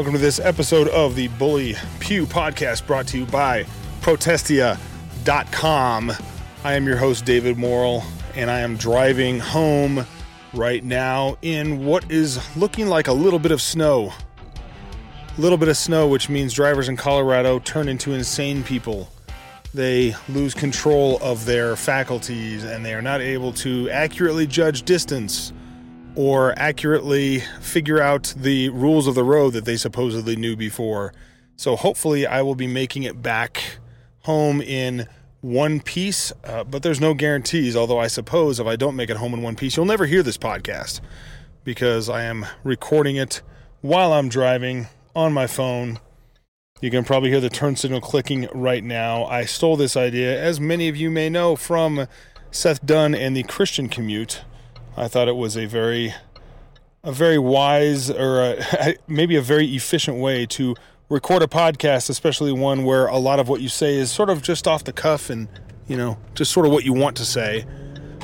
Welcome to this episode of the Bully Pew podcast, brought to you by Protestia.com. I am your host, David Morrill, and I am driving home right now in what is looking like a little bit of snow. A little bit of snow, which means drivers in Colorado turn into insane people. They lose control of their faculties, and they are not able to accurately judge distance or accurately figure out the rules of the road that they supposedly knew before. So hopefully I will be making it back home in one piece, but there's no guarantees, although I suppose if I don't make it home in one piece, you'll never hear this podcast because I am recording it while I'm driving on my phone. You can probably hear the turn signal clicking right now. I stole this idea, as many of you may know, from Seth Dunn and the Christian Commute. I thought it was a very wise, or maybe a very efficient way to record a podcast, especially one where a lot of what you say is sort of just off the cuff and, you know, just sort of what you want to say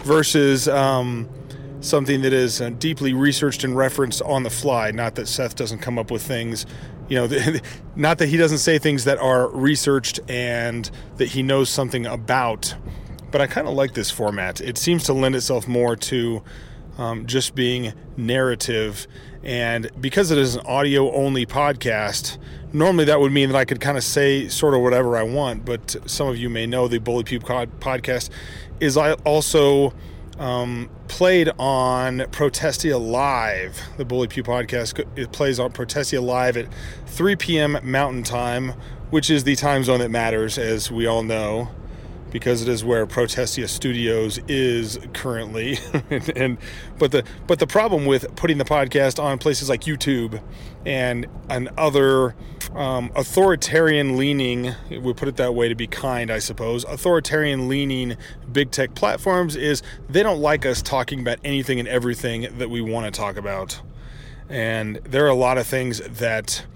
versus something that is deeply researched and referenced on the fly. Not that Seth doesn't come up with things, you know, not that he doesn't say things that are researched and that he knows something about, but I kind of like this format. It seems to lend itself more to just being narrative. And because it is an audio-only podcast, normally that would mean that I could kind of say sort of whatever I want, but some of you may know the Bully Pew podcast is also played on Protestia Live. The Bully Pew podcast, it plays on Protestia Live at 3 p.m. Mountain Time, which is the time zone that matters, as we all know, because it is where Protestia Studios is currently. but the problem with putting the podcast on places like YouTube and other authoritarian-leaning, we put it that way to be kind, I suppose, authoritarian-leaning big tech platforms is they don't like us talking about anything and everything that we want to talk about. And there are a lot of things that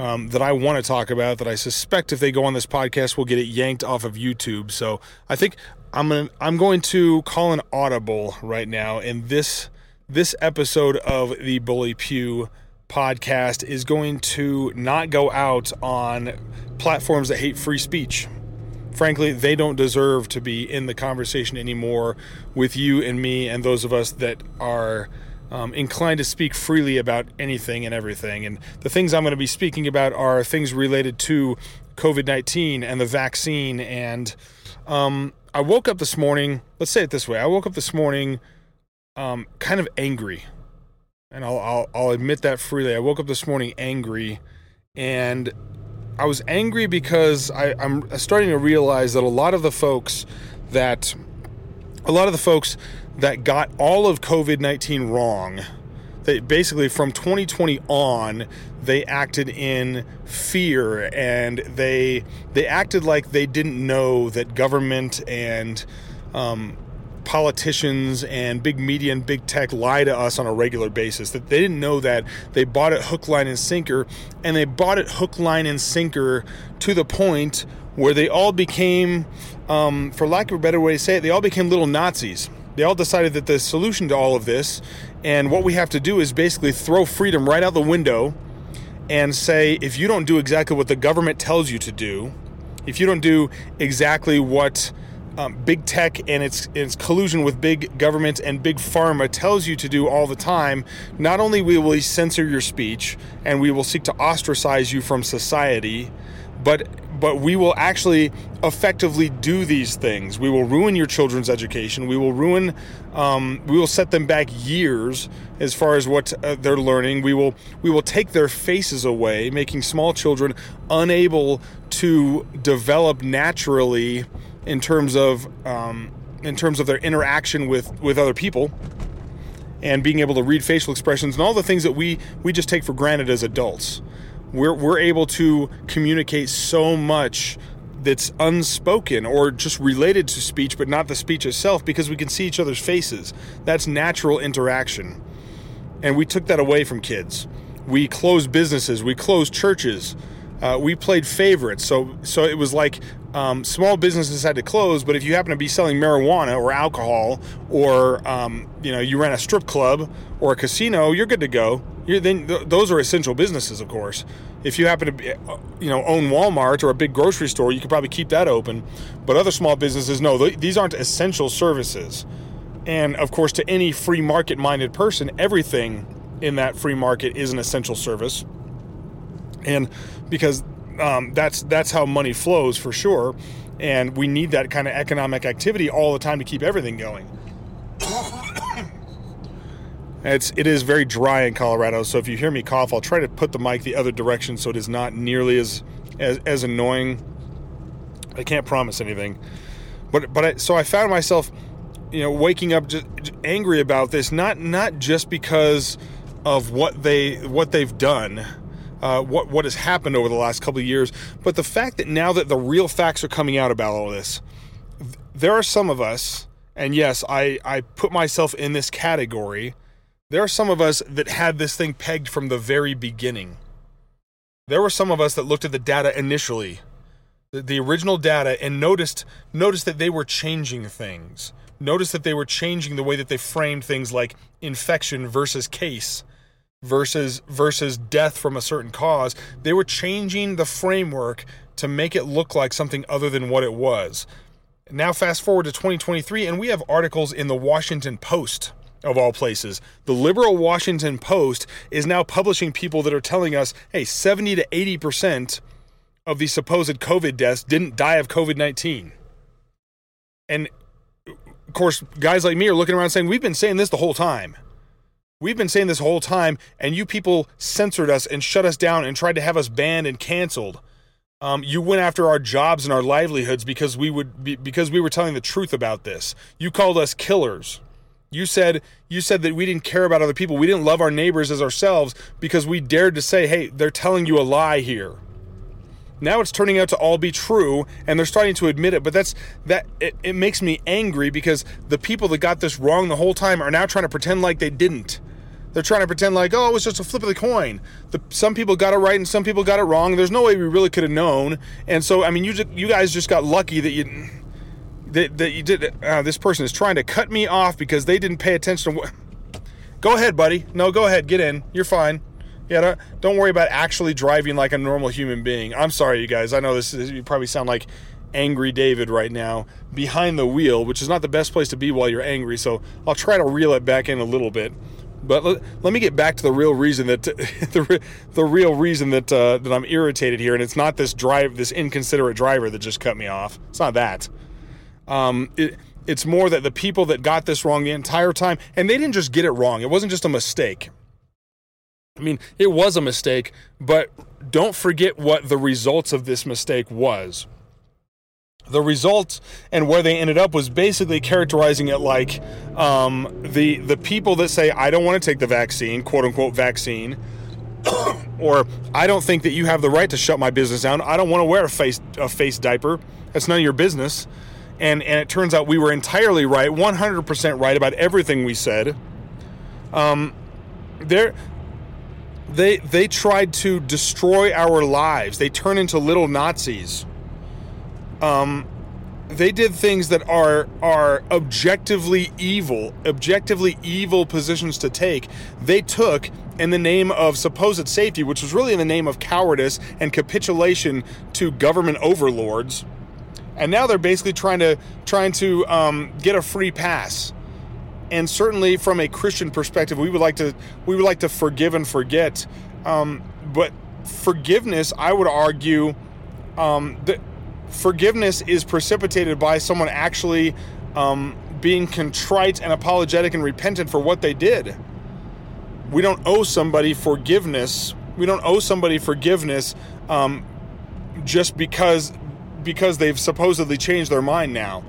that I want to talk about that I suspect if they go on this podcast we'll get it yanked off of YouTube. So I think I'm going to call an audible right now, and this episode of the Bully Pew podcast is going to not go out on platforms that hate free speech. Frankly, they don't deserve to be in the conversation anymore with you and me and those of us that are inclined to speak freely about anything and everything. And the things I'm going to be speaking about are things related to COVID-19 and the vaccine. And I woke up this morning, let's say it this way, I woke up this morning kind of angry. And I'll admit that freely. I woke up this morning angry. And I was angry because I'm starting to realize that a lot of the folks that got all of COVID-19 wrong, they basically from 2020 on, they acted in fear, and they acted like they didn't know that government and politicians and big media and big tech lie to us on a regular basis, that they didn't know that. They bought it hook, line, and sinker, and they bought it hook, line, and sinker to the point where they all became, for lack of a better way to say it, they all became little Nazis. They all decided that the solution to all of this and what we have to do is basically throw freedom right out the window and say, if you don't do exactly what the government tells you to do, if you don't do exactly what big tech and its collusion with big government and big pharma tells you to do all the time, not only will we censor your speech and we will seek to ostracize you from society, but we will actually effectively do these things. We will ruin your children's education. We will ruin, we will set them back years as far as what they're learning. We will take their faces away, making small children unable to develop naturally in terms of their interaction with other people and being able to read facial expressions and all the things that we just take for granted as adults. We're able to communicate so much that's unspoken or just related to speech, but not the speech itself, because we can see each other's faces. That's natural interaction. And we took that away from kids. We closed businesses. We closed churches. We played favorites. So it was like small businesses had to close, but if you happen to be selling marijuana or alcohol or, you ran a strip club or a casino, you're good to go. Those are essential businesses, of course. If you happen to, own Walmart or a big grocery store, you could probably keep that open. But other small businesses, no, these aren't essential services. And, of course, to any free market-minded person, everything in that free market is an essential service. And because that's how money flows, for sure. And we need that kind of economic activity all the time to keep everything going. It is very dry in Colorado, so if you hear me cough, I'll try to put the mic the other direction so it is not nearly as annoying. I can't promise anything. But I found myself, waking up just angry about this, not just because of what they've done, what has happened over the last couple of years, but the fact that now that the real facts are coming out about all this, there are some of us, and yes, I put myself in this category. There are some of us that had this thing pegged from the very beginning. There were some of us that looked at the data initially, the original data, and noticed that they were changing things. Noticed that they were changing the way that they framed things, like infection versus case versus death from a certain cause. They were changing the framework to make it look like something other than what it was. Now fast forward to 2023, and we have articles in the Washington Post, of all places. The liberal Washington Post is now publishing people that are telling us, hey, 70 to 80% of these supposed COVID deaths didn't die of COVID-19. And, of course, guys like me are looking around saying, we've been saying this the whole time. We've been saying this whole time, and you people censored us and shut us down and tried to have us banned and canceled. You went after our jobs and our livelihoods because we were telling the truth about this. You called us killers. You said that we didn't care about other people. We didn't love our neighbors as ourselves because we dared to say, hey, they're telling you a lie here. Now it's turning out to all be true, and they're starting to admit it. But it makes me angry because the people that got this wrong the whole time are now trying to pretend like they didn't. They're trying to pretend like, oh, it was just a flip of the coin. Some people got it right and some people got it wrong. There's no way we really could have known. And so, I mean, you guys just got lucky that you did. This person is trying to cut me off because they didn't pay attention. Go ahead, buddy. No, go ahead. Get in. You're fine. Yeah, don't worry about actually driving like a normal human being. I'm sorry, you guys. I know you probably sound like angry David right now behind the wheel, which is not the best place to be while you're angry. So I'll try to reel it back in a little bit. But let me get back to the real reason that that I'm irritated here, and it's not this inconsiderate driver that just cut me off. It's not that. It's more that the people that got this wrong the entire time, and they didn't just get it wrong. It wasn't just a mistake. I mean, it was a mistake, but don't forget what the results of this mistake was. The results and where they ended up was basically characterizing it like the people that say, I don't want to take the vaccine, quote-unquote vaccine, or I don't think that you have the right to shut my business down. I don't want to wear a face diaper. That's none of your business. And it turns out we were entirely right, 100% right about everything we said. They tried to destroy our lives. They turn into little Nazis. They did things that are objectively evil positions to take. They took, in the name of supposed safety, which was really in the name of cowardice and capitulation to government overlords, and now they're basically trying to get a free pass. And certainly, from a Christian perspective, we would like to forgive and forget. But forgiveness, I would argue, that forgiveness is precipitated by someone actually being contrite and apologetic and repentant for what they did. We don't owe somebody forgiveness. We don't owe somebody forgiveness just because they've supposedly changed their mind now.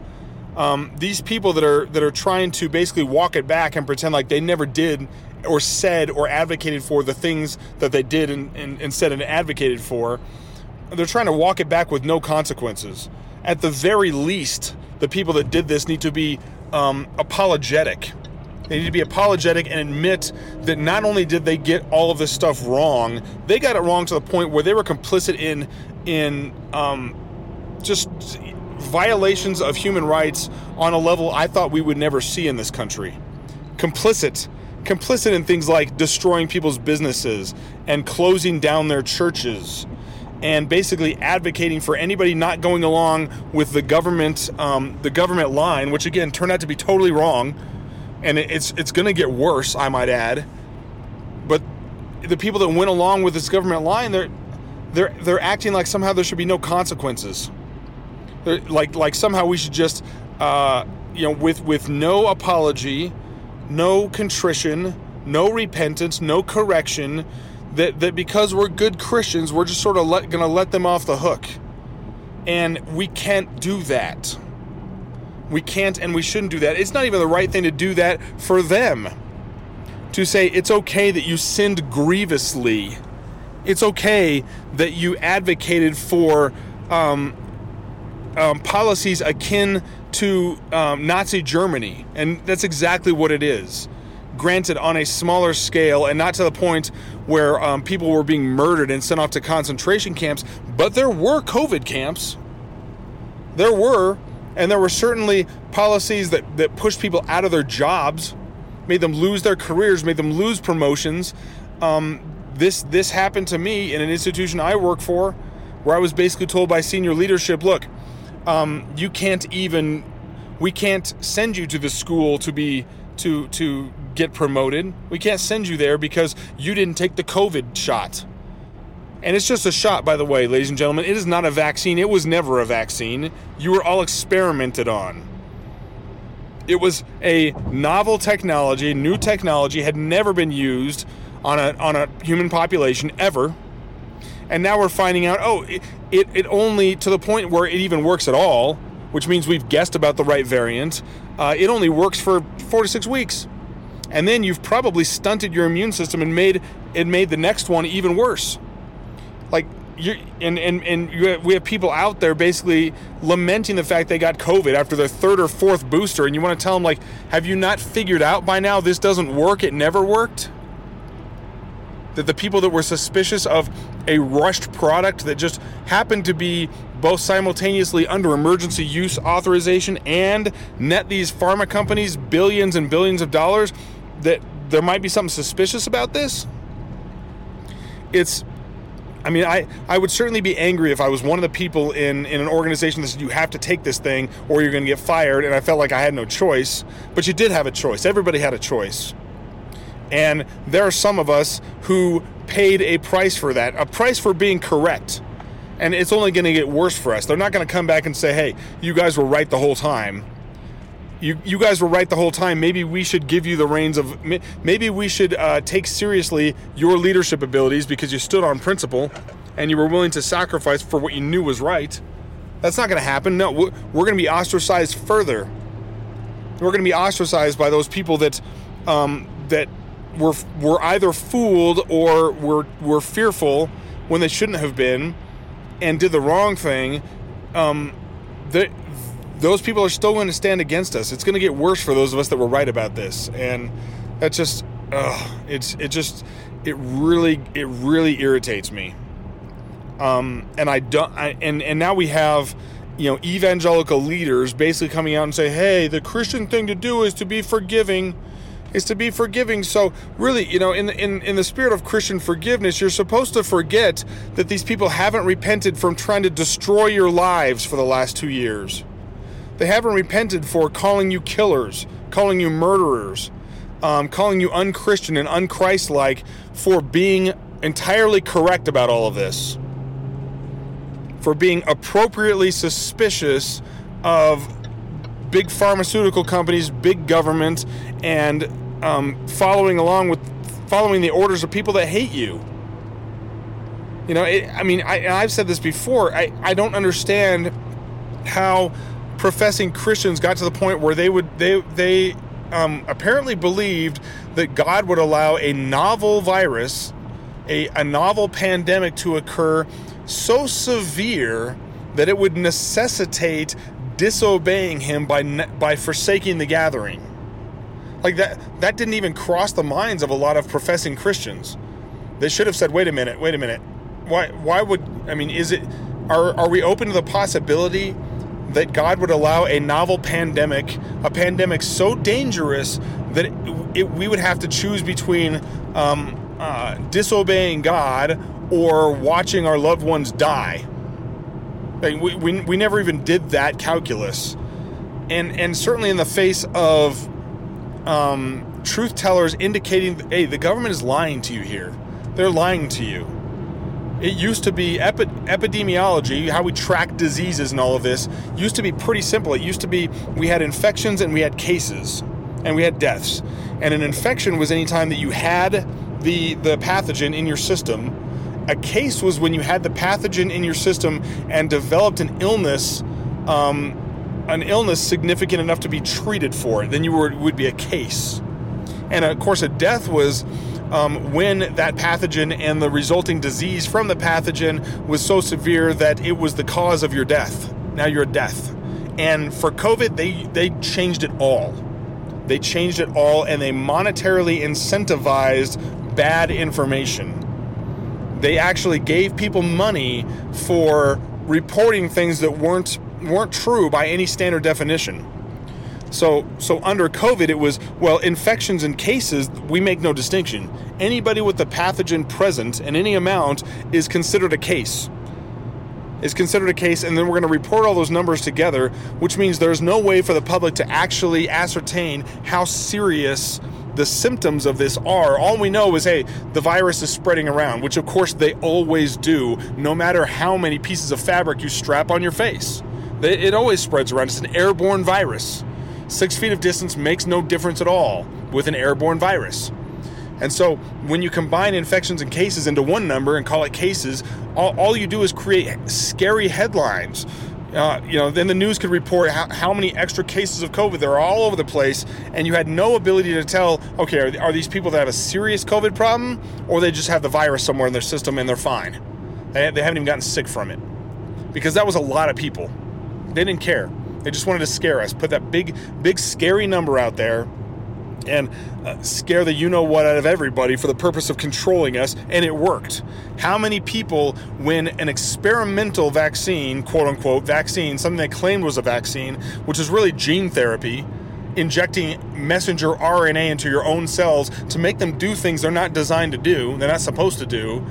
These people that are trying to basically walk it back and pretend like they never did or said or advocated for the things that they did and said and advocated for, they're trying to walk it back with no consequences. At the very least, the people that did this need to be apologetic. They need to be apologetic and admit that not only did they get all of this stuff wrong, they got it wrong to the point where they were complicit in just violations of human rights on a level I thought we would never see in this country. Complicit in things like destroying people's businesses and closing down their churches and basically advocating for anybody not going along with the government line, which again turned out to be totally wrong. And it's going to get worse, I might add. But the people that went along with this government line, they're acting like somehow there should be no consequences. They're, like somehow we should just, with no apology, no contrition, no repentance, no correction, that because we're good Christians, we're just sort of going to let them off the hook. And we can't do that. We can't and we shouldn't do that. It's not even the right thing to do that for them. To say it's okay that you sinned grievously. It's okay that you advocated for policies akin to Nazi Germany. And that's exactly what it is. Granted, on a smaller scale and not to the point where people were being murdered and sent off to concentration camps. But there were COVID camps. There were. And there were certainly policies that pushed people out of their jobs, made them lose their careers, made them lose promotions. This happened to me in an institution I work for, where I was basically told by senior leadership, look, we can't send you to the school to get promoted. We can't send you there because you didn't take the COVID shot. And it's just a shot, by the way, ladies and gentlemen. It is not a vaccine. It was never a vaccine. You were all experimented on. It was a novel technology, new technology, had never been used on a human population ever. And now we're finding out, it only, to the point where it even works at all, which means we've guessed about the right variant, it only works for 4 to 6 weeks. And then you've probably stunted your immune system and made the next one even worse. Like, we have people out there basically lamenting the fact they got COVID after their third or fourth booster, and you want to tell them, like, have you not figured out by now this doesn't work? It never worked? That the people that were suspicious of a rushed product that just happened to be both simultaneously under emergency use authorization and net these pharma companies billions and billions of dollars, that there might be something suspicious about this? I would certainly be angry if I was one of the people in an organization that said, you have to take this thing or you're going to get fired, and I felt like I had no choice. But you did have a choice. Everybody had a choice. And there are some of us who paid a price for that, a price for being correct. And it's only going to get worse for us. They're not going to come back and say, hey, you guys were right the whole time. You guys were right the whole time. Maybe we should give you the reins of... Maybe we should take seriously your leadership abilities because you stood on principle and you were willing to sacrifice for what you knew was right. That's not going to happen. No, we're going to be ostracized further. We're going to be ostracized by those people that were either fooled or were fearful when they shouldn't have been and did the wrong thing. Those people are still going to stand against us. It's going to get worse for those of us that were right about this. And that's just, it really irritates me. And now we have, evangelical leaders basically coming out and say, hey, the Christian thing to do is to be forgiving. So really, in the spirit of Christian forgiveness, you're supposed to forget that these people haven't repented from trying to destroy your lives for the last 2 years. They haven't repented for calling you killers, calling you murderers, calling you unchristian and unchristlike for being entirely correct about all of this, for being appropriately suspicious of big pharmaceutical companies, big government, and following the orders of people that hate you. I've said this before. I don't understand how professing Christians got to the point where they apparently believed that God would allow a novel virus, a novel pandemic to occur so severe that it would necessitate disobeying him by forsaking the gathering. Like that didn't even cross the minds of a lot of professing Christians. They should have said, wait a minute. Why would, Are we open to the possibility that God would allow a novel pandemic, a pandemic so dangerous that we would have to choose between disobeying God or watching our loved ones die? Like, we never even did that calculus. And certainly in the face of truth tellers indicating, hey, the government is lying to you here. They're lying to you. It used to be epidemiology, how we track diseases and all of this, used to be pretty simple. It used to be we had infections and we had cases and we had deaths. And an infection was any time that you had the pathogen in your system. A case was when you had the pathogen in your system and developed an illness significant enough to be treated for it. Then you would be a case. And of course, a death was when that pathogen and the resulting disease from the pathogen was so severe that it was the cause of your death. Now you're a death. And for COVID, they changed it all. They changed it all, and they monetarily incentivized bad information. They actually gave people money for reporting things that weren't true by any standard definition. So under COVID, it was, well, infections and cases, we make no distinction. Anybody with the pathogen present in any amount is considered a case. And then we're going to report all those numbers together, which means there's no way for the public to actually ascertain how serious the symptoms of this are. All we know is, hey, the virus is spreading around, which of course they always do, no matter how many pieces of fabric you strap on your face. It always spreads around. It's an airborne virus. 6 feet of distance makes no difference at all with an airborne virus. And so when you combine infections and cases into one number and call it cases, all you do is create scary headlines. Then the news could report how many extra cases of COVID there are all over the place, and you had no ability to tell, okay, are these people that have a serious COVID problem, or they just have the virus somewhere in their system and they're fine? They haven't even gotten sick from it. Because that was a lot of people. They didn't care. They just wanted to scare us, put that big scary number out there and scare the you-know-what out of everybody for the purpose of controlling us, and it worked. How many people, when an experimental vaccine, quote-unquote vaccine, something they claimed was a vaccine, which is really gene therapy, injecting messenger RNA into your own cells to make them do things they're not designed to do, they're not supposed to do,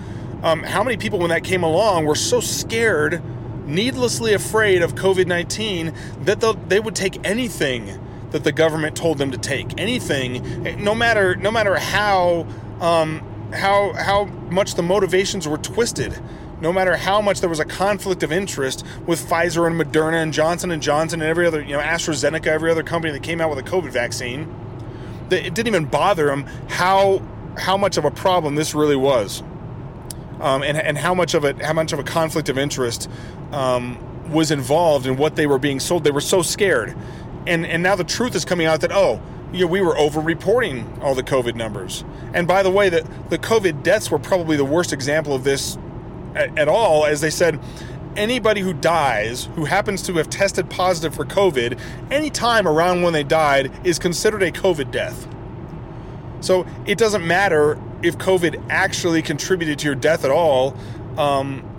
how many people, when that came along, were so scared, needlessly afraid of COVID-19 that they would take anything that the government told them to take, anything, no matter how much the motivations were twisted, no matter how much there was a conflict of interest with Pfizer and Moderna and Johnson and Johnson and every other, AstraZeneca, every other company that came out with a COVID vaccine. It didn't even bother them how much of a problem this really was. And how much of a conflict of interest was involved in what they were being sold. They were so scared, and now the truth is coming out that we were over-reporting all the COVID numbers. And by the way, the COVID deaths were probably the worst example of this at all, as they said. Anybody who dies, who happens to have tested positive for COVID, any time around when they died is considered a COVID death. So it doesn't matter if COVID actually contributed to your death at all.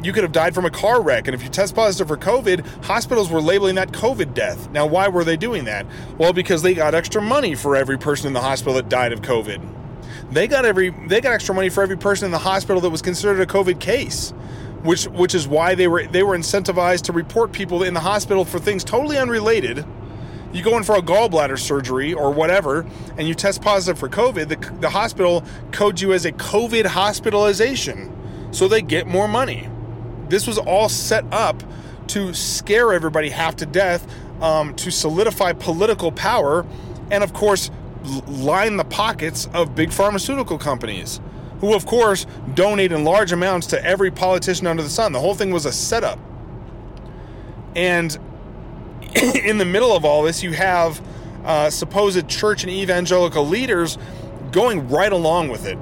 You could have died from a car wreck, and if you test positive for COVID, hospitals were labeling that COVID death. Now, why were they doing that? Well, because they got extra money for every person in the hospital that died of COVID. They got extra money for every person in the hospital that was considered a COVID case, which is why they were incentivized to report people in the hospital for things totally unrelated. You go in for a gallbladder surgery or whatever, and you test positive for COVID, the hospital codes you as a COVID hospitalization, so they get more money. This was all set up to scare everybody half to death, to solidify political power, and of course, line the pockets of big pharmaceutical companies, who of course donate in large amounts to every politician under the sun. The whole thing was a setup. And in the middle of all this, you have supposed church and evangelical leaders going right along with it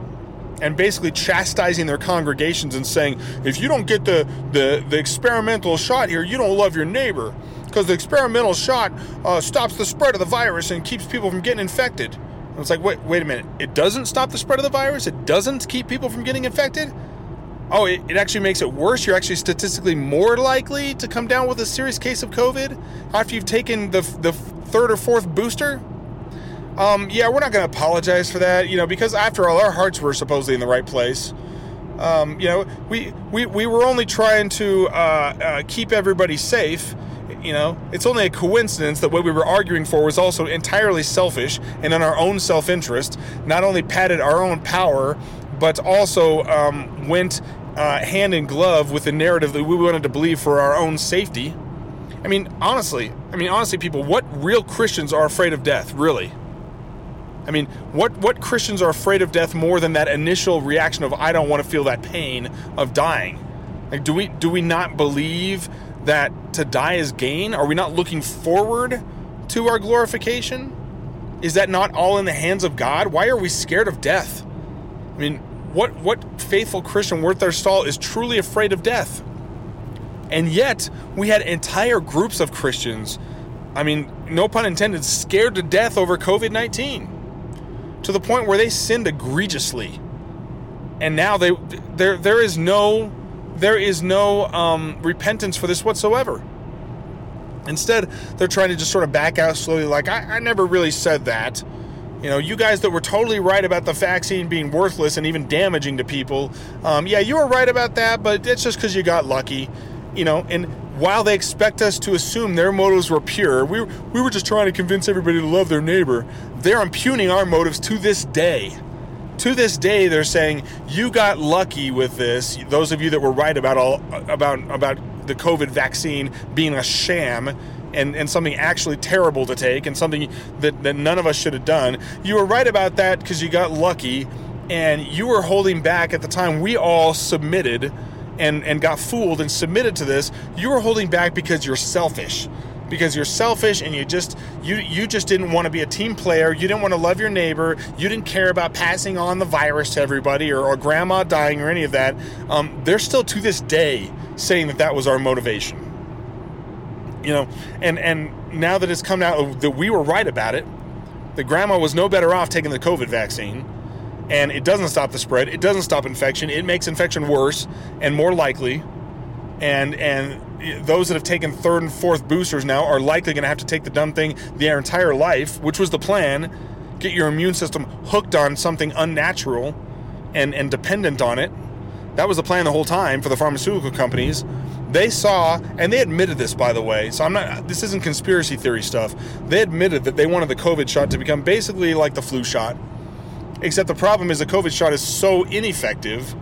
and basically chastising their congregations and saying, if you don't get the experimental shot here, you don't love your neighbor, because the experimental shot stops the spread of the virus and keeps people from getting infected. And it's like, wait a minute. It doesn't stop the spread of the virus? It doesn't keep people from getting infected? oh, it actually makes it worse. You're actually statistically more likely to come down with a serious case of COVID after you've taken the third or fourth booster. Yeah, we're not going to apologize for that, you know, because after all, our hearts were supposedly in the right place. You know, we were only trying to keep everybody safe. You know, it's only a coincidence that what we were arguing for was also entirely selfish and in our own self-interest, not only padded our own power, but also went hand in glove with the narrative that we wanted to believe for our own safety. I mean, honestly, people, what real Christians are afraid of death, really? I mean, what Christians are afraid of death more than that initial reaction of, I don't want to feel that pain of dying? Like, do we not believe that to die is gain? Are we not looking forward to our glorification? Is that not all in the hands of God? Why are we scared of death? I mean, what faithful Christian worth their salt is truly afraid of death? And yet, we had entire groups of Christians, I mean, no pun intended, scared to death over COVID-19, to the point where they sinned egregiously. And now there is no repentance for this whatsoever. Instead, they're trying to just sort of back out slowly, like, I never really said that. You know, you guys that were totally right about the vaccine being worthless and even damaging to people. Yeah, you were right about that, but it's just because you got lucky. You know, and while they expect us to assume their motives were pure, we were just trying to convince everybody to love their neighbor. They're impugning our motives to this day. To this day, they're saying, you got lucky with this. Those of you that were right about the COVID vaccine being a sham, and something actually terrible to take, and something that none of us should have done. You were right about that because you got lucky, and you were holding back at the time we all submitted and got fooled and submitted to this. You were holding back because you're selfish. Because you're selfish, and you just didn't want to be a team player. You didn't want to love your neighbor. You didn't care about passing on the virus to everybody, or grandma dying, or any of that. They're still to this day saying that was our motivation. You know, and now that it's come out that we were right about it, that grandma was no better off taking the COVID vaccine, and it doesn't stop the spread, it doesn't stop infection, it makes infection worse and more likely, and those that have taken third and fourth boosters now are likely going to have to take the dumb thing their entire life, which was the plan, get your immune system hooked on something unnatural and dependent on it. That was the plan the whole time for the pharmaceutical companies. They saw, and they admitted this, by the way, so this isn't conspiracy theory stuff. They admitted that they wanted the COVID shot to become basically like the flu shot, except the problem is the COVID shot is so ineffective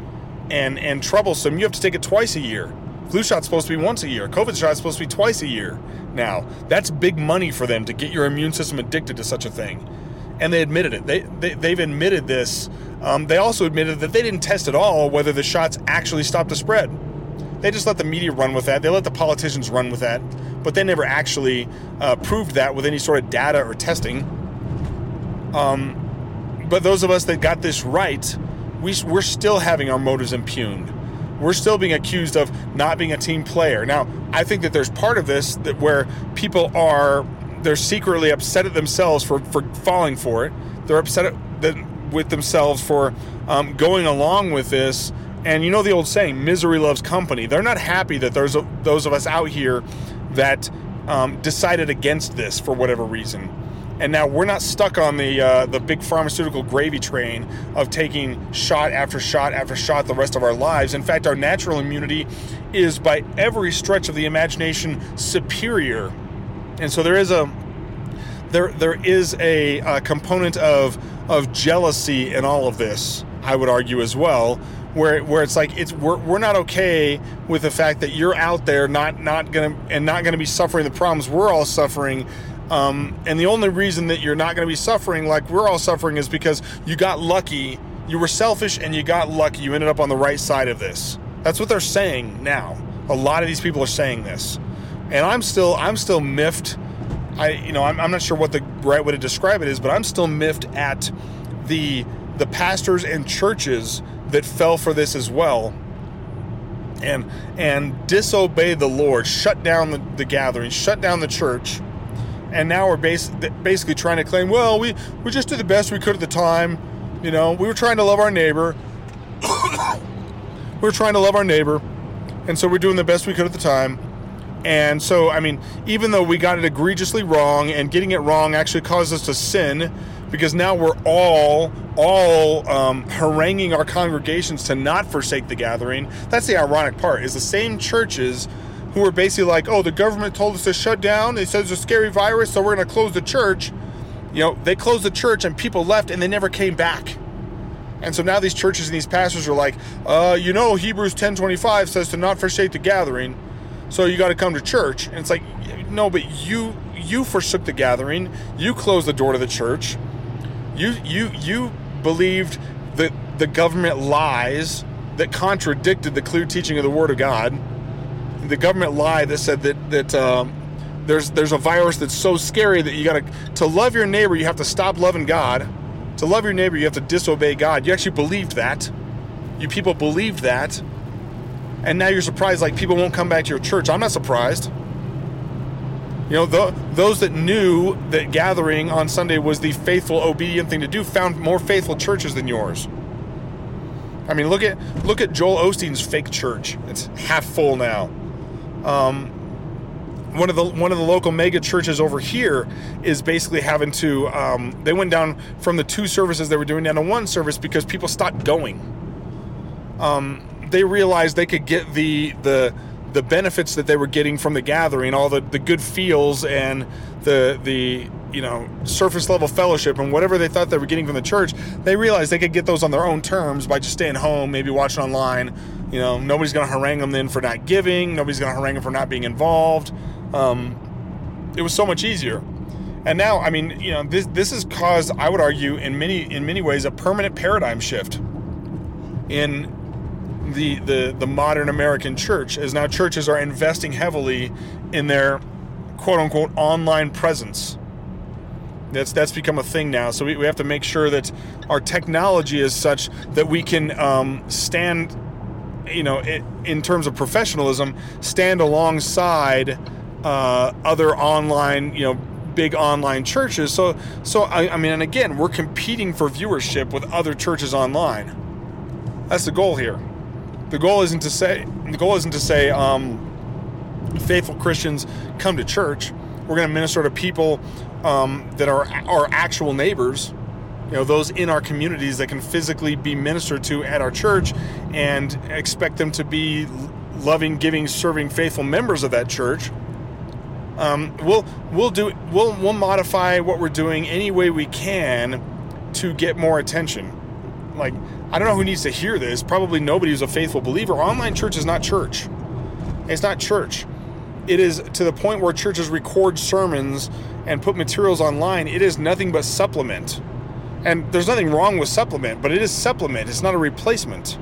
and troublesome, you have to take it twice a year. Flu shot's supposed to be once a year. COVID shot's supposed to be twice a year now. That's big money for them to get your immune system addicted to such a thing. And they admitted it. They've admitted this. They also admitted that they didn't test at all whether the shots actually stopped the spread. They just let the media run with that. They let the politicians run with that. But they never actually proved that with any sort of data or testing. But those of us that got this right, we're still having our motives impugned. We're still being accused of not being a team player. Now, I think that there's part of this that where people they're secretly upset at themselves for falling for it. They're upset with themselves for going along with this. And you know the old saying, misery loves company. They're not happy that there's those of us out here that decided against this for whatever reason. And now we're not stuck on the big pharmaceutical gravy train of taking shot after shot after shot the rest of our lives. In fact, our natural immunity is by every stretch of the imagination superior. And so there is a component of jealousy in all of this, I would argue as well. Where it's like we're not okay with the fact that you're out there not gonna be suffering the problems we're all suffering, and the only reason that you're not gonna be suffering like we're all suffering is because you got lucky, you were selfish, and you got lucky. You ended up on the right side of this. That's what they're saying now. A lot of these people are saying this, and I'm still miffed. I'm not sure what the right way to describe it is, but I'm still miffed at the pastors and churches that fell for this as well and disobeyed the Lord, shut down the gathering, shut down the church, and now we're basically trying to claim, well, we just did the best we could at the time. You know, we were trying to love our neighbor. we're trying to love our neighbor, and so we're doing the best we could at the time. And so, I mean, even though we got it egregiously wrong, and getting it wrong actually caused us to sin, because now we're all haranguing our congregations to not forsake the gathering. That's the ironic part, is the same churches who are basically like, oh, the government told us to shut down. They said it's a scary virus, so we're going to close the church. You know, they closed the church and people left and they never came back. And so now these churches and these pastors are like, you know, Hebrews 10:25 says to not forsake the gathering, so you got to come to church. And it's like, no, but you forsook the gathering. You closed the door to the church. You believed that the government lies that contradicted the clear teaching of the Word of God. The government lie that said there's a virus that's so scary that you got to love your neighbor, you have to stop loving God. To love your neighbor, you have to disobey God. You actually believed that. You people believed that. And now you're surprised, like, people won't come back to your church. I'm not surprised. You know, those that knew that gathering on Sunday was the faithful, obedient thing to do found more faithful churches than yours. I mean, look at Joel Osteen's fake church. It's half full now. One of the local mega churches over here is basically having to. They went down from the two services they were doing down to one service because people stopped going. They realized they could get the benefits that they were getting from the gathering, all the good feels and the you know, surface level fellowship and whatever they thought they were getting from the church. They realized they could get those on their own terms by just staying home, maybe watching online. You know, nobody's going to harangue them then for not giving. Nobody's going to harangue them for not being involved. It was so much easier. And now, I mean, you know, this has caused, I would argue, in many ways, a permanent paradigm shift in the modern American church, as now churches are investing heavily in their quote-unquote online presence. That's become a thing now. So we have to make sure that our technology is such that we can stand, you know, in terms of professionalism, stand alongside other online, you know, big online churches. So I mean, and again, we're competing for viewership with other churches online. That's the goal here. The goal isn't to say faithful Christians come to church. We're going to minister to people that are our actual neighbors, you know, those in our communities that can physically be ministered to at our church, and expect them to be loving, giving, serving, faithful members of that church. We'll modify what we're doing any way we can to get more attention. Like, I don't know who needs to hear this. Probably nobody who's a faithful believer. Online church is not church. It's not church. It is to the point where churches record sermons and put materials online. It is nothing but supplement. And there's nothing wrong with supplement, but it is supplement. It's not a replacement.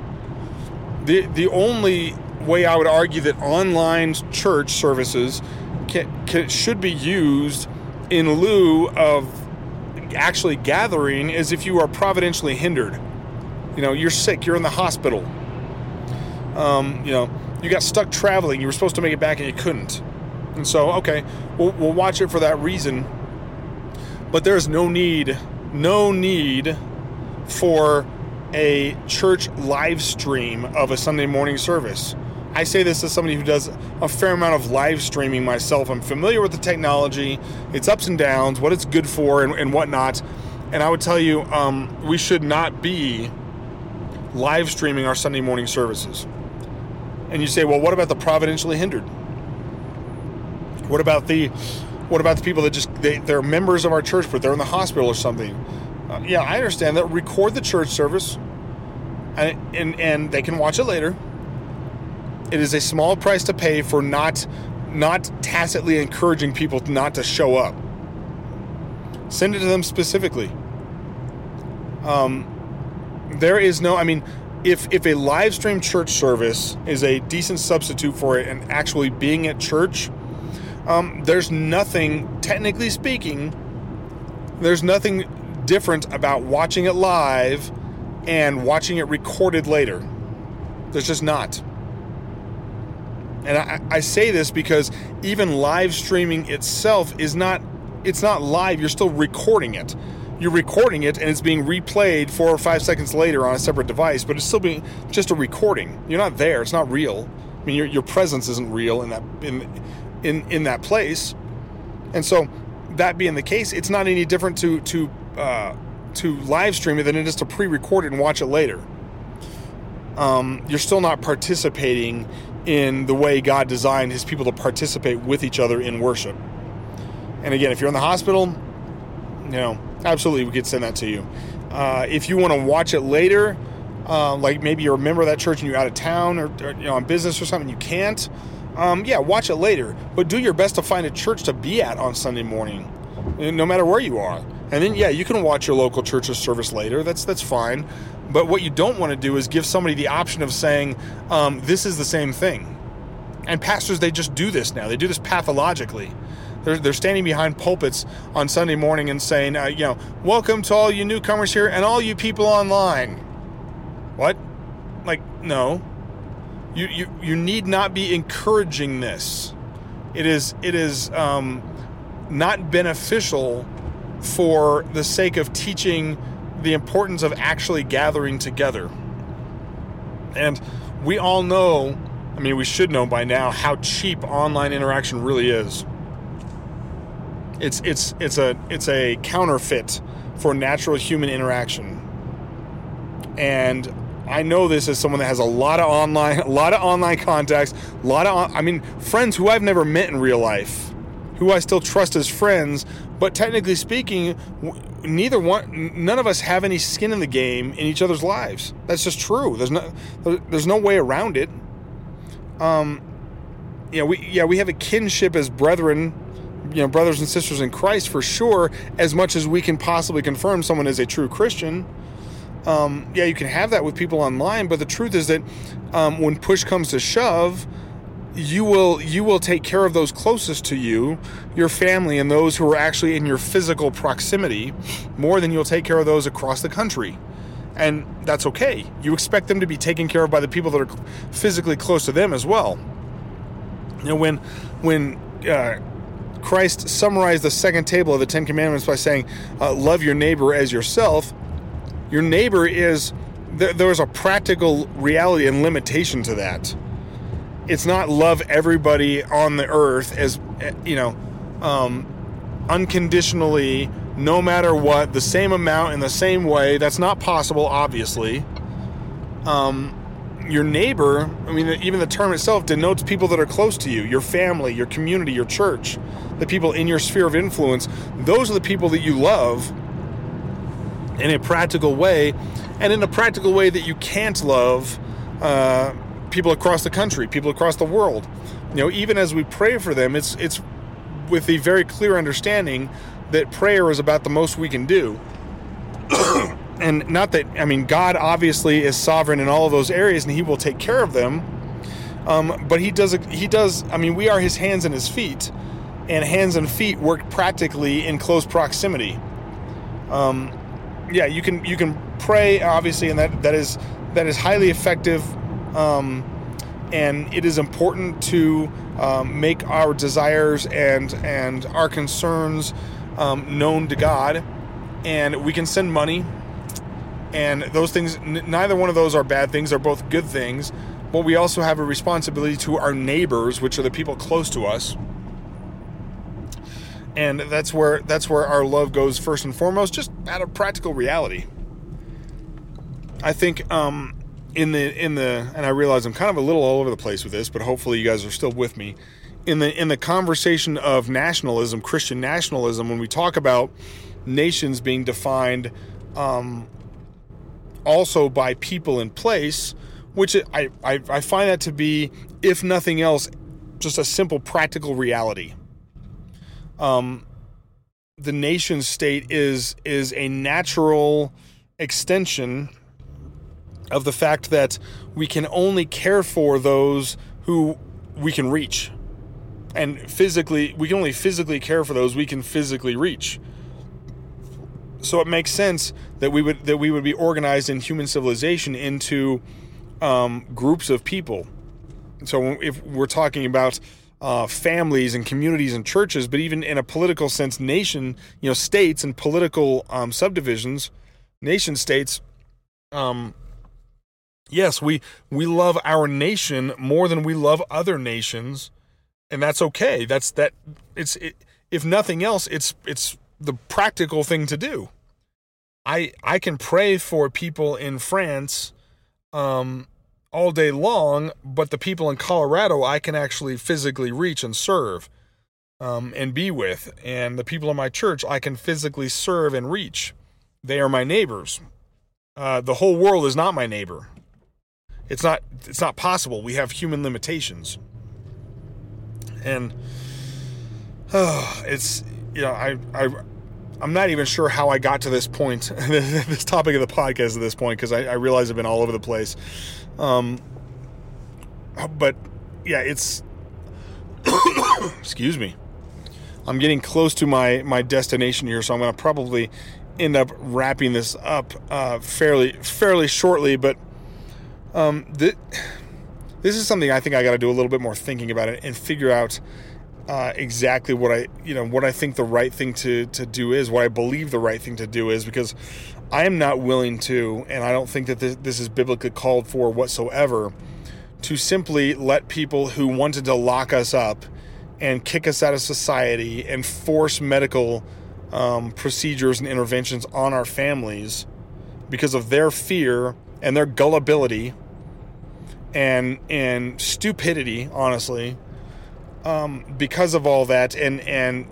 The only way I would argue that online church services should be used in lieu of actually gathering is if you are providentially hindered. You know, you're sick, you're in the hospital. You know, you got stuck traveling, you were supposed to make it back and you couldn't. And so, okay, we'll watch it for that reason. But there's no need for a church live stream of a Sunday morning service. I say this as somebody who does a fair amount of live streaming myself. I'm familiar with the technology, its ups and downs, what it's good for and whatnot. And I would tell you, we should not be live streaming our Sunday morning services. And you say, well, what about the providentially hindered? What about the people that just, they're members of our church, but they're in the hospital or something? Yeah, I understand that. Record the church service, and they can watch it later. It is a small price to pay for not tacitly encouraging people not to show up. Send it to them specifically. There is no, I mean, if a live stream church service is a decent substitute for it and actually being at church, there's nothing, technically speaking, there's nothing different about watching it live and watching it recorded later. There's just not. And I say this because even live streaming itself is not live. You're still recording it. you're recording it and it's being replayed 4 or 5 seconds later on a separate device, but it's still being just a recording. You're not there. It's not real. I mean, your presence isn't real in that in that place. And so, that being the case, it's not any different to live stream it than it is to pre-record it and watch it later. You're still not participating in the way God designed his people to participate with each other in worship. And again, if you're in the hospital, you know, absolutely, we could send that to you. If you want to watch it later, like maybe you're a member of that church and you're out of town or you know, on business or something, you can't. Yeah, watch it later. But do your best to find a church to be at on Sunday morning, no matter where you are. And then, yeah, you can watch your local church's service later. That's fine. But what you don't want to do is give somebody the option of saying, this is the same thing. And pastors, they just do this now. They do this pathologically. They're standing behind pulpits on Sunday morning and saying, you know, welcome to all you newcomers here and all you people online. What? Like, no. You need not be encouraging this. It is not beneficial for the sake of teaching the importance of actually gathering together. And we all know, I mean, we should know by now how cheap online interaction really is. It's a counterfeit for natural human interaction. And I know this as someone that has a lot of online contacts, friends who I've never met in real life, who I still trust as friends, but technically speaking, none of us have any skin in the game in each other's lives. That's just true. There's no way around it. We have a kinship as brethren, you know, brothers and sisters in Christ for sure, as much as we can possibly confirm someone is a true Christian. You can have that with people online, but the truth is that when push comes to shove, you will take care of those closest to you, your family, and those who are actually in your physical proximity more than you'll take care of those across the country. And that's okay. You expect them to be taken care of by the people that are physically close to them as well. You know, when Christ summarized the second table of the Ten Commandments by saying, love your neighbor as yourself, your neighbor there's a practical reality and limitation to that. It's not love everybody on the earth as, you know, unconditionally, no matter what, the same amount in the same way. That's not possible, obviously. Your neighbor, I mean, even the term itself denotes people that are close to you, your family, your community, your church, the people in your sphere of influence. Those are the people that you love in a practical way, and in a practical way that you can't love people across the country, people across the world. You know, even as we pray for them, it's with the very clear understanding that prayer is about the most we can do. And not that, I mean, God obviously is sovereign in all of those areas, and he will take care of them. But he does, we are his hands and his feet, and hands and feet work practically in close proximity. Yeah, you can pray, obviously, and that is highly effective, and it is important to make our desires and our concerns known to God. And we can send money, and those things. Neither one of those are bad things; they're both good things. But we also have a responsibility to our neighbors, which are the people close to us. And that's where our love goes first and foremost, just out of practical reality. I think in the and I realize I'm kind of a little all over the place with this, but hopefully you guys are still with me. In the conversation of nationalism, Christian nationalism, when we talk about nations being defined also by people and place, which I find that to be, if nothing else, just a simple practical reality. The nation state is a natural extension of the fact that we can only care for those who we can reach, and physically we can only physically care for those we can physically reach. So it makes sense that we would be organized in human civilization into groups of people. So if we're talking about families and communities and churches, but even in a political sense, nation, you know, states and political subdivisions, nation states. Yes, we love our nation more than we love other nations, and that's okay. If nothing else, it's the practical thing to do. I can pray for people in France all day long, but the people in Colorado I can actually physically reach and serve and be with. And the people in my church I can physically serve and reach. They are my neighbors. The whole world is not my neighbor. It's not possible. We have human limitations. And I'm not even sure how I got to this point, this topic of the podcast at this point, because I realize I've been all over the place. But yeah, it's, excuse me, I'm getting close to my destination here, so I'm going to probably end up wrapping this up fairly shortly. But this is something I think I got to do a little bit more thinking about it and figure out exactly what I think the right thing to do is, what I believe the right thing to do is, because I am not willing to, and I don't think that this is biblically called for whatsoever, to simply let people who wanted to lock us up and kick us out of society and force medical procedures and interventions on our families because of their fear and their gullibility and stupidity, honestly, because of all that. And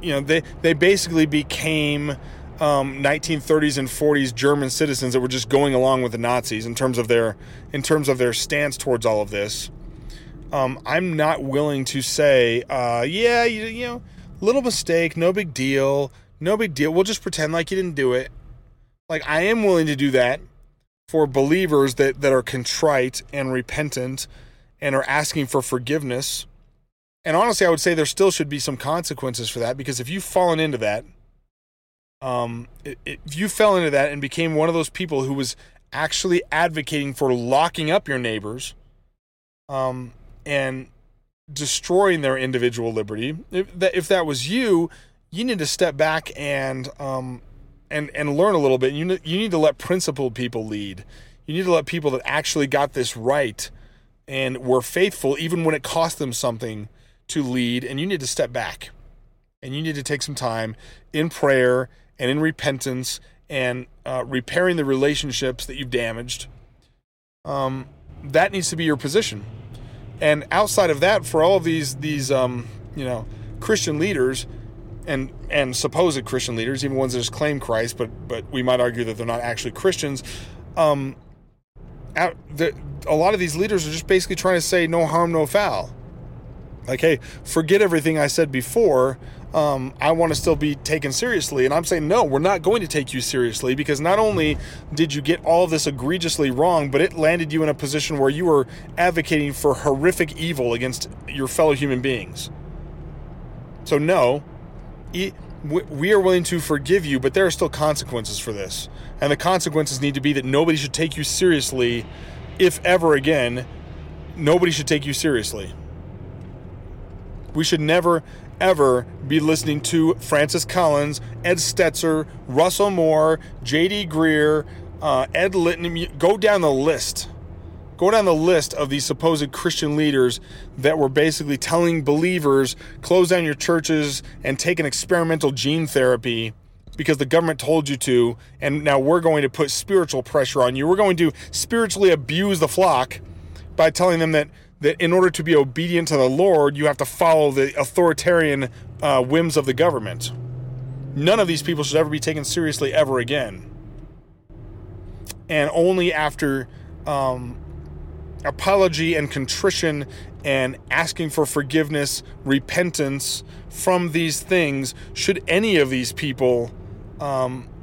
you know, they basically became 1930s and 40s German citizens that were just going along with the Nazis in terms of their stance towards all of this. I'm not willing to say, yeah, you know, little mistake, no big deal. We'll just pretend like you didn't do it. Like, I am willing to do that for believers that are contrite and repentant and are asking for forgiveness. And honestly, I would say there still should be some consequences for that, because if you've fallen into that, if you fell into that and became one of those people who was actually advocating for locking up your neighbors, and destroying their individual liberty, if that was you need to step back and learn a little bit. You need to let principled people lead. You need to let people that actually got this right and were faithful, even when it cost them something, to lead. And you need to step back, and you need to take some time in prayer and in repentance and repairing the relationships that you've damaged. That needs to be your position. And outside of that, for all of these you know, Christian leaders and supposed Christian leaders, even ones that just claim Christ, but we might argue that they're not actually Christians, a lot of these leaders are just basically trying to say no harm, no foul. Like, hey, forget everything I said before. I want to still be taken seriously. And I'm saying, no, we're not going to take you seriously, because not only did you get all this egregiously wrong, but it landed you in a position where you were advocating for horrific evil against your fellow human beings. So no, we are willing to forgive you, but there are still consequences for this. And the consequences need to be that nobody should take you seriously. If ever again, nobody should take you seriously. We should never, ever be listening to Francis Collins, Ed Stetzer, Russell Moore, J.D. Greer, Ed Litton. Go down the list of these supposed Christian leaders that were basically telling believers, close down your churches and take an experimental gene therapy because the government told you to, and now we're going to put spiritual pressure on you. We're going to spiritually abuse the flock by telling them that in order to be obedient to the Lord, you have to follow the authoritarian whims of the government. None of these people should ever be taken seriously ever again. And only after apology and contrition and asking for forgiveness, repentance from these things, should any of these people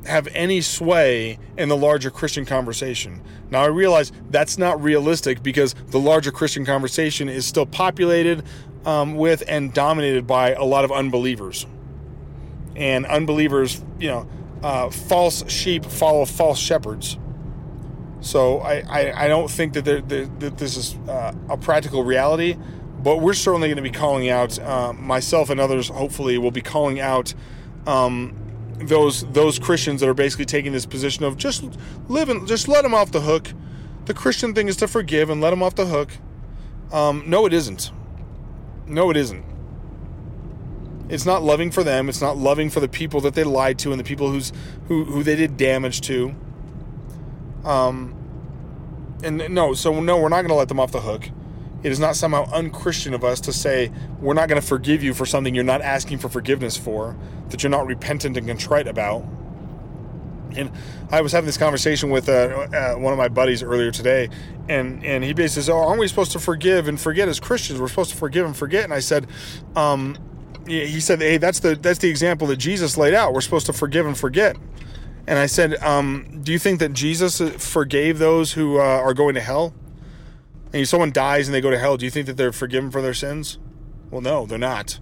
have any sway in the larger Christian conversation. Now, I realize that's not realistic, because the larger Christian conversation is still populated with and dominated by a lot of unbelievers. And unbelievers, you know, false sheep follow false shepherds. So I don't think that this is a practical reality, But we're certainly going to be calling out, myself and others hopefully will be calling out those Christians that are basically taking this position of just live and just let them off the hook. The Christian thing is to forgive and let them off the hook. No, it isn't. No, it isn't. It's not loving for them. It's not loving for the people that they lied to and the people who they did damage to. So we're not going to let them off the hook. It is not somehow unchristian of us to say we're not going to forgive you for something you're not asking for forgiveness for, that you're not repentant and contrite about. And I was having this conversation with one of my buddies earlier today, and he basically says, aren't we supposed to forgive and forget as Christians? We're supposed to forgive and forget. And I said, he said, hey, that's the example that Jesus laid out. We're supposed to forgive and forget. And I said, do you think that Jesus forgave those who are going to hell? And if someone dies and they go to hell, do you think that they're forgiven for their sins? Well, no, they're not.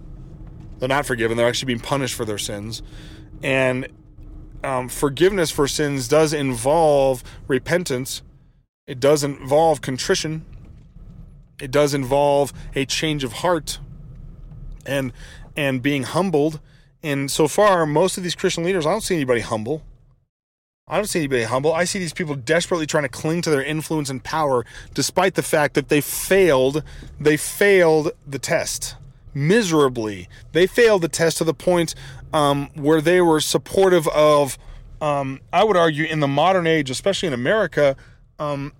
They're not forgiven. They're actually being punished for their sins. And forgiveness for sins does involve repentance. It does involve contrition. It does involve a change of heart and being humbled. And so far, most of these Christian leaders, I don't see anybody humble. I see these people desperately trying to cling to their influence and power, despite the fact that they failed. They failed the test miserably. They failed the test to the point where they were supportive of, I would argue, in the modern age, especially in America,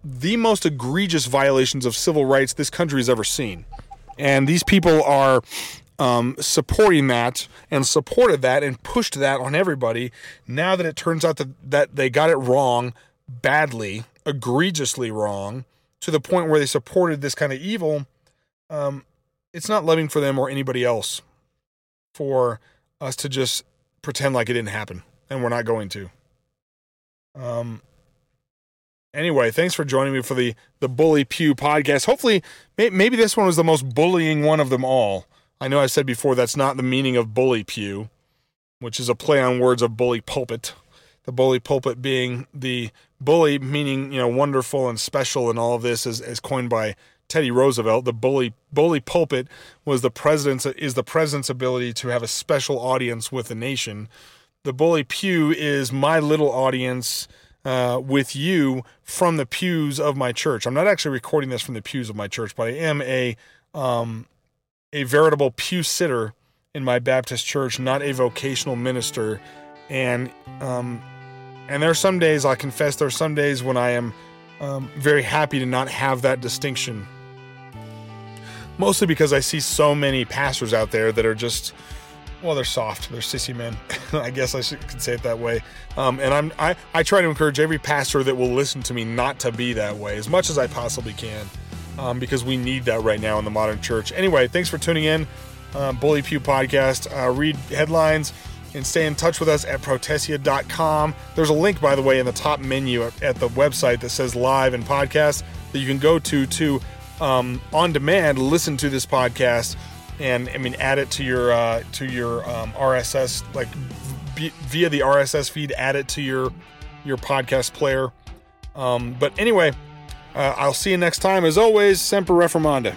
the most egregious violations of civil rights this country has ever seen. And these people are supporting that and supported that and pushed that on everybody. Now that it turns out that they got it wrong badly, egregiously wrong, to the point where they supported this kind of evil, it's not loving for them or anybody else for us to just pretend like it didn't happen, and we're not going to. Anyway, thanks for joining me for the Bully Pew podcast. Hopefully, maybe this one was the most bullying one of them all. I know I said before that's not the meaning of Bully Pew, which is a play on words of bully pulpit. The bully pulpit being the bully, meaning, wonderful and special, and all of this is coined by Teddy Roosevelt. The bully pulpit was the president's ability to have a special audience with the nation. The Bully Pew is my little audience with you from the pews of my church. I'm not actually recording this from the pews of my church, but I am a veritable pew sitter in my Baptist church, not a vocational minister. And there are some days, I confess, there are some days when I am very happy to not have that distinction. Mostly because I see so many pastors out there that are just, well, they're soft. They're sissy men. I guess I could say it that way. And I try to encourage every pastor that will listen to me not to be that way as much as I possibly can. Because we need that right now in the modern church. Anyway, thanks for tuning in. Bully Pew Podcast. Read headlines and stay in touch with us at protestia.com. There's a link, by the way, in the top menu at the website that says live and podcast that you can go to on demand, listen to this podcast, and add it to your RSS, like via the RSS feed, add it to your podcast player. But anyway, I'll see you next time. As always, Semper Reformanda.